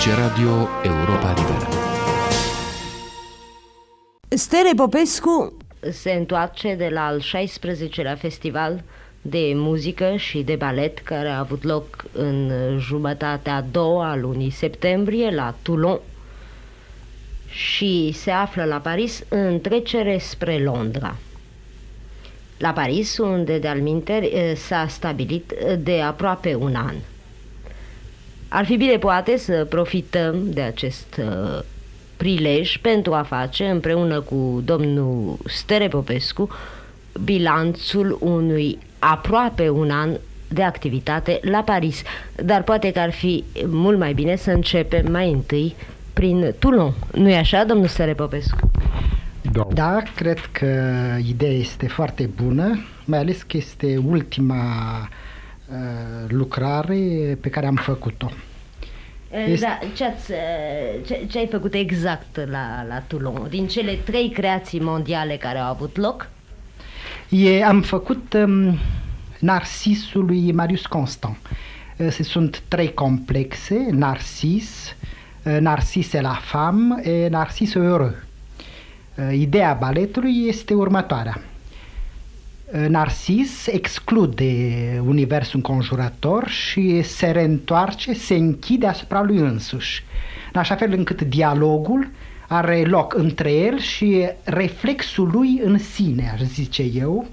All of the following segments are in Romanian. Face Radio Europa Liberă. Stere Popescu se întoarce de la al 16-lea festival de muzică și de balet, care a avut loc în jumătatea a doua a lunii septembrie la Toulon și se află la Paris în trecere spre Londra. La Paris, unde de-al minteri s-a stabilit de aproape un an. Ar fi bine poate să profităm de acest prilej pentru a face împreună cu domnul Stere Popescu bilanțul unui aproape un an de activitate la Paris. Dar poate că ar fi mult mai bine să începem mai întâi prin Toulon. Nu-i așa, domnul Stere Popescu? Da, cred că ideea este foarte bună, mai ales că este ultima lucrare pe care am făcut-o. Este... Da, ce ai făcut exact la Toulon? Din cele 3 creații mondiale care au avut loc? Am făcut Narcisul lui Marius Constant. Sunt 3 complexe: Narcisse, Narcisse la femme și Narcisse heureux. Ideea baletului este următoarea. Narcisse exclude universul înconjurător și se reîntoarce, se închide asupra lui însuși, în așa fel încât dialogul are loc între el și reflexul lui în sine, aș zice eu,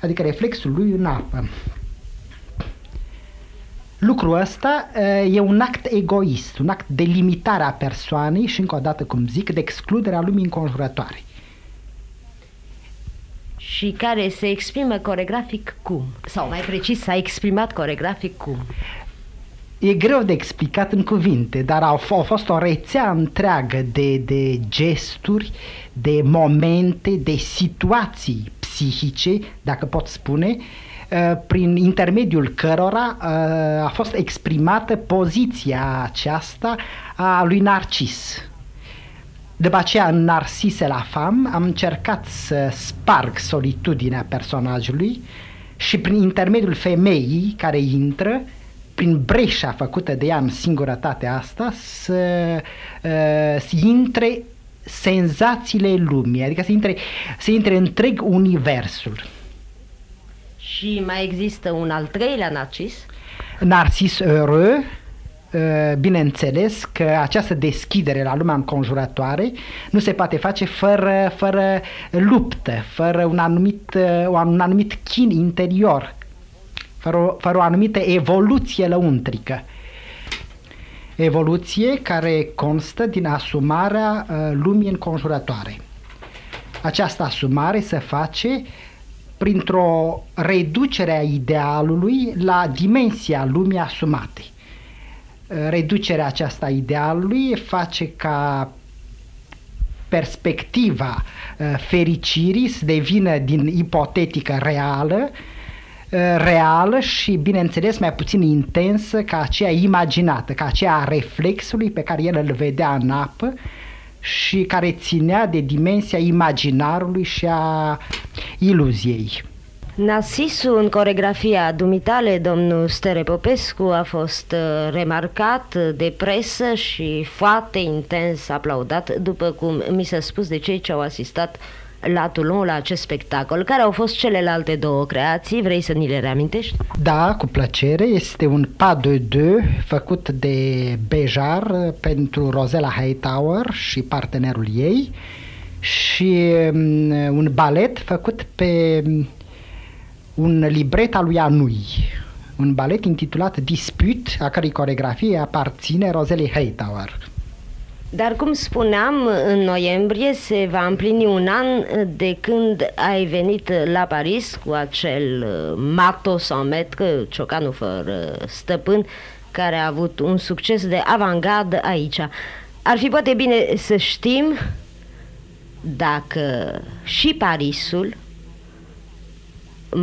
adică reflexul lui în apă. Lucrul ăsta e un act egoist, un act de limitare a persoanei și, încă o dată, cum zic, de excluderea lumii înconjurătoare. Și care se exprimă coregrafic cum? Sau mai precis, s-a exprimat coregrafic cum? E greu de explicat în cuvinte, dar au fost o rețea întreagă de gesturi, de momente, de situații psihice, dacă pot spune, prin intermediul cărora a fost exprimată poziția aceasta a lui Narcis. După aceea, în Narcisse la femme, am încercat să sparg solitudinea personajului și prin intermediul femeii care intră, prin breșa făcută de ea în singurătatea asta, să intre senzațiile lumii, adică să intre întreg universul. Și mai există un al 3-lea Narcis? Narcisse heureux. Bineînțeles că această deschidere la lumea înconjurătoare nu se poate face fără luptă, fără un anumit chin interior, fără o anumită evoluție lăuntrică. Evoluție care constă din asumarea lumii înconjurătoare. Această asumare se face printr-o reducere a idealului la dimensia lumii asumate. Reducerea aceasta a idealului face ca perspectiva fericirii să devină din ipotetică reală și, bineînțeles, mai puțin intensă ca aceea imaginată, ca aceea a reflexului pe care el îl vedea în apă și care ținea de dimensia imaginarului și a iluziei. Narcisul, în coregrafia dumitale, domnul Stere Popescu, a fost remarcat de presă și foarte intens aplaudat, după cum mi s-a spus de cei ce au asistat la Toulon la acest spectacol. Care au fost celelalte 2 creații? Vrei să ni le reamintești? Da, cu plăcere. Este un pas de deux făcut de Bejar pentru Rosella Hightower și partenerul ei și un balet făcut pe un libret al lui Anouilh, un balet intitulat Dispute, a cărei coregrafie aparține Rosellei Hightower. Dar, cum spuneam, în noiembrie se va împlini un an de când ai venit la Paris cu acel marteau sans maître, ciocanul fără stăpân, care a avut un succes de avantgardă aici. Ar fi poate bine să știm dacă și Parisul,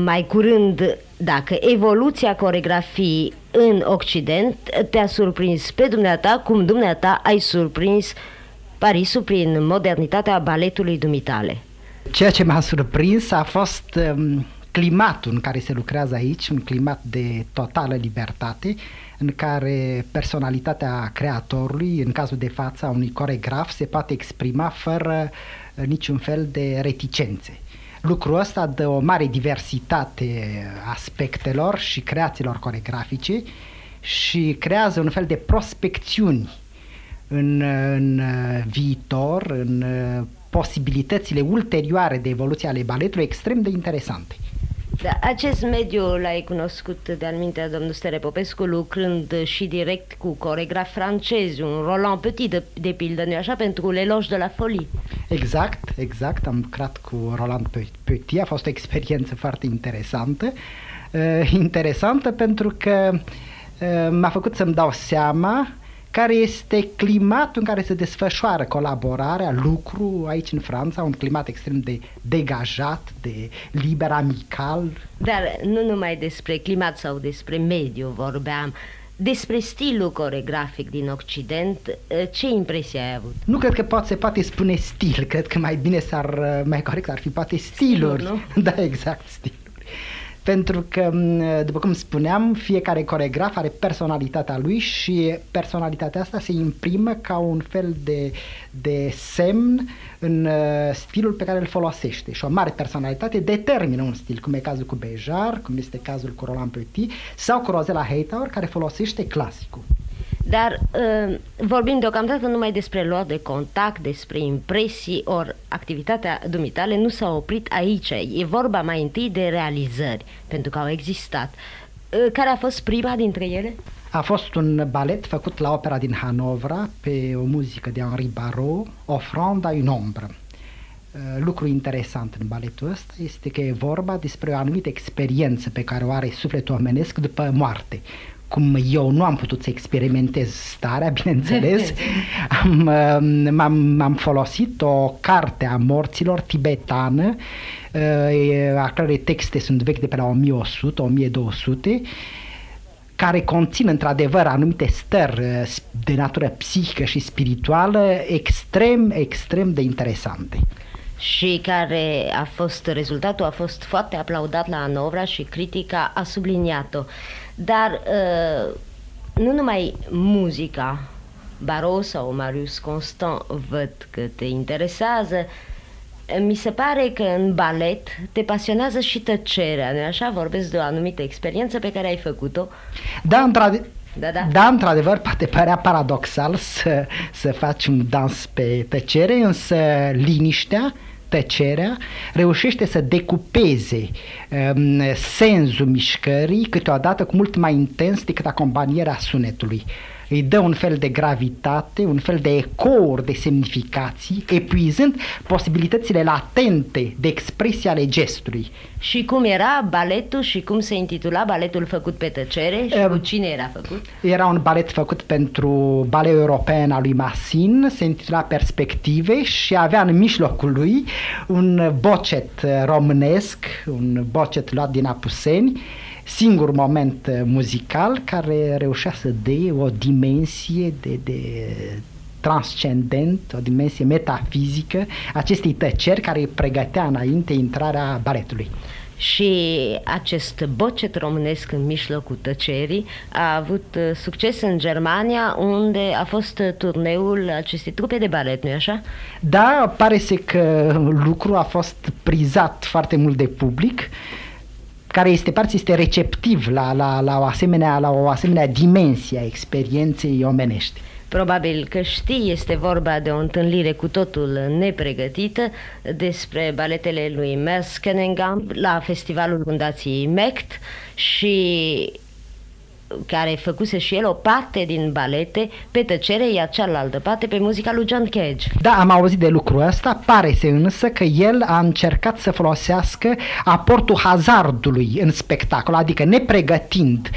mai curând, dacă evoluția coregrafiei în Occident te-a surprins pe dumneata, cum dumneata ai surprins Parisul prin modernitatea baletului dumitale. Ceea ce m-a surprins a fost climatul în care se lucrează aici, un climat de totală libertate, în care personalitatea creatorului, în cazul de față a unui coregraf, se poate exprima fără niciun fel de reticențe. Lucrul ăsta dă o mare diversitate aspectelor și creațiilor coregrafice și creează un fel de prospecțiuni în viitor, în posibilitățile ulterioare de evoluție ale baletului extrem de interesante. Da, acest mediu l-ai cunoscut de-al mintea domnul Stere Popescu, lucrând și direct cu coregrafi francezi, un Roland Petit de pildă, nu-i așa, pentru l'éloge de la folie. Exact, exact, am lucrat cu Roland Petit, a fost o experiență foarte interesantă, pentru că m-a făcut să-mi dau seama care este climatul în care se desfășoară colaborarea, lucru aici în Franța, un climat extrem de degajat, de liber, amical. Dar nu numai despre climat sau despre mediu vorbeam, despre stilul coregrafic din Occident, ce impresie ai avut? Nu cred că se poate spune stil, cred că mai corect ar fi poate stiluri. Stilul, nu? Da, exact, stil. Pentru că, după cum spuneam, fiecare coregraf are personalitatea lui și personalitatea asta se imprimă ca un fel de semn în stilul pe care îl folosește. Și o mare personalitate determină un stil, cum e cazul cu Bejar, cum este cazul cu Roland Petit sau cu Rosella Hightower, care folosește clasicul. Dar vorbim deocamdată numai despre luat de contact, despre impresii, ori activitatea dumitale nu s-a oprit aici. E vorba mai întâi de realizări, pentru că au existat. Care a fost prima dintre ele? A fost un balet făcut la opera din Hanovra, pe o muzică de Henri Barreau, Ofranda une ombre. Lucru interesant în baletul ăsta este că e vorba despre o anumită experiență pe care o are sufletul omenesc după moarte. Cum eu nu am putut să experimentez starea, bineînțeles, am folosit o carte a morților tibetană, a cărei texte sunt vechi de pe la 1100-1200, care conțin într-adevăr anumite stări de natură psihică și spirituală extrem, extrem de interesante. Și care rezultatul a fost foarte aplaudat la Hanovra și critica a subliniat-o. Dar nu numai muzica, Barreau sau Marius Constant văd că te interesează. Mi se pare că în balet te pasionează și tăcerea, nu-i așa? Vorbesc de o anumită experiență pe care ai făcut-o. Da, într-adevăr, poate părea paradoxal să faci un dans pe tăcere, însă liniștea, tăcerea reușește să decupeze sensul mișcării câteodată cu mult mai intens decât acompanierea sunetului. Îi dă un fel de gravitate, un fel de ecouri de semnificații, epuizând posibilitățile latente de expresie ale gestului. Și cum era baletul și cum se intitula baletul făcut pe tăcere și cu cine era făcut? Era un balet făcut pentru Ballet European al lui Massin, se intitula Perspective și avea în mijlocul lui un bocet românesc, un bocet luat din Apuseni, singur moment muzical care reușea să dea o dimensie de transcendent, o dimensie metafizică acestei tăceri care pregătea înainte intrarea baletului. Și acest bocet românesc în mijlocul tăcerii a avut succes în Germania, unde a fost turneul acestei trupe de balet, nu-i așa? Da, pare să că lucrul a fost prizat foarte mult de public, care este receptiv la o asemenea dimensie a experienței omenești. Probabil că știi, este vorba de o întâlnire cu totul nepregătită despre baletele lui Merce Cunningham la festivalul Fundației MECT și care făcuse și el o parte din balete pe tăcere, iar cealaltă parte pe muzica lui John Cage. Da, am auzit de lucrul ăsta, pare însă că el a încercat să folosească aportul hazardului în spectacol, adică nepregătind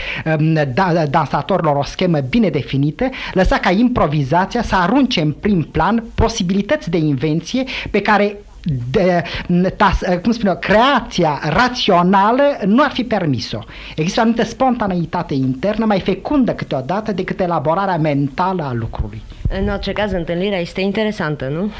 dansatorilor o schemă bine definită, lăsa ca improvizația să arunce în prim plan posibilități de invenție pe care creația rațională nu ar fi permis-o. Există o anumită spontaneitate internă mai fecundă câteodată decât elaborarea mentală a lucrului. În orice caz, întâlnirea este interesantă, nu?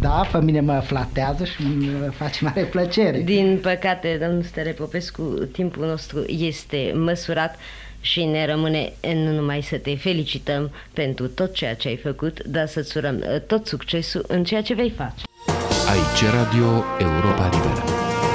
Da, pe mine mă flatează și mă face mare plăcere. Din păcate, domnul Stere Popescu, timpul nostru este măsurat și ne rămâne nu numai să te felicităm pentru tot ceea ce ai făcut, dar să-ți urăm tot succesul în ceea ce vei face. Aici Radio Europa Liberă.